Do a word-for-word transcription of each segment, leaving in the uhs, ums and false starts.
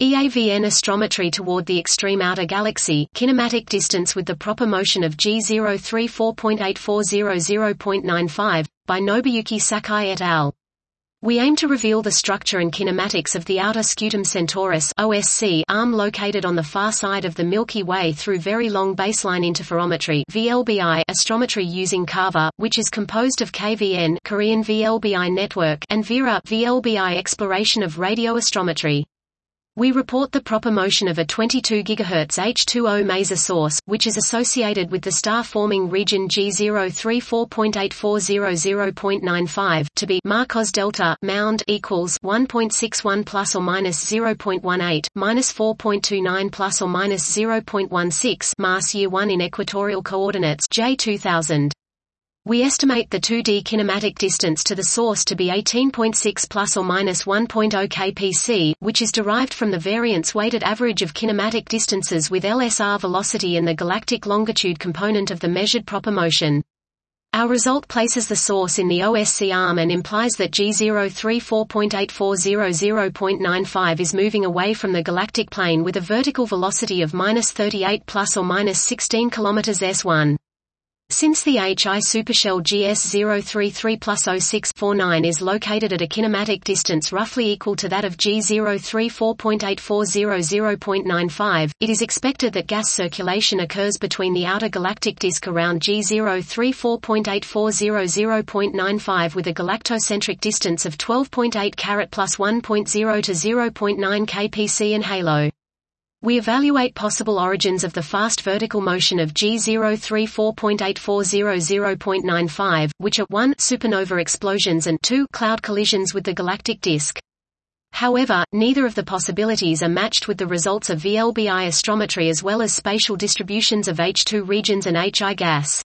E A V N astrometry toward the extreme outer galaxy kinematic distance with the proper motion of G zero three four point eight four dash zero zero point nine five, by Nobuyuki Sakai et al. We aim to reveal the structure and kinematics of the outer scutum Centaurus O S C arm located on the far side of the Milky Way through very long baseline interferometry V L B I astrometry using KaVA, which is composed of K V N Korean V L B I network and VERA V L B I exploration of radio astrometry. We report the proper motion of a twenty-two gigahertz H two O maser source, which is associated with the star-forming region G zero three four point eight four dash zero zero point nine five to be Marcos delta mound equals one point six one plus or minus zero point one eight minus four point two nine plus or minus zero point one six mass year one in equatorial coordinates J two thousand. We estimate the two D kinematic distance to the source to be eighteen point six plus or minus one point zero kilometers per second, which is derived from the variance weighted average of kinematic distances with L S R velocity and the galactic longitude component of the measured proper motion. Our result places the source in the O S C arm and implies that G zero three four point eight four dash zero zero point nine five is moving away from the galactic plane with a vertical velocity of minus thirty-eight plus or minus sixteen kilometers per second. Since the H I supershell G S zero three three plus zero six four nine is located at a kinematic distance roughly equal to that of G zero three four point eight four dash zero zero point nine five, it is expected that gas circulation occurs between the outer galactic disk around G zero three four point eight four dash zero zero point nine five with a galactocentric distance of twelve point eight kilometers plus one point zero to zero point nine kilometers per second and halo. We evaluate possible origins of the fast vertical motion of G zero three four point eight four dash zero zero point nine five, which are one supernova explosions and two cloud collisions with the galactic disk. However, neither of the possibilities are matched with the results of V L B I astrometry as well as spatial distributions of H two regions and H I gas.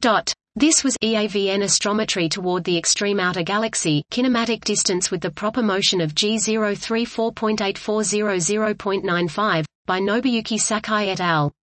Dot. This was E A V N astrometry toward the extreme outer galaxy, kinematic distance with the proper motion of G zero three four point eight four dash zero zero point nine five, by Nobuyuki Sakai et al.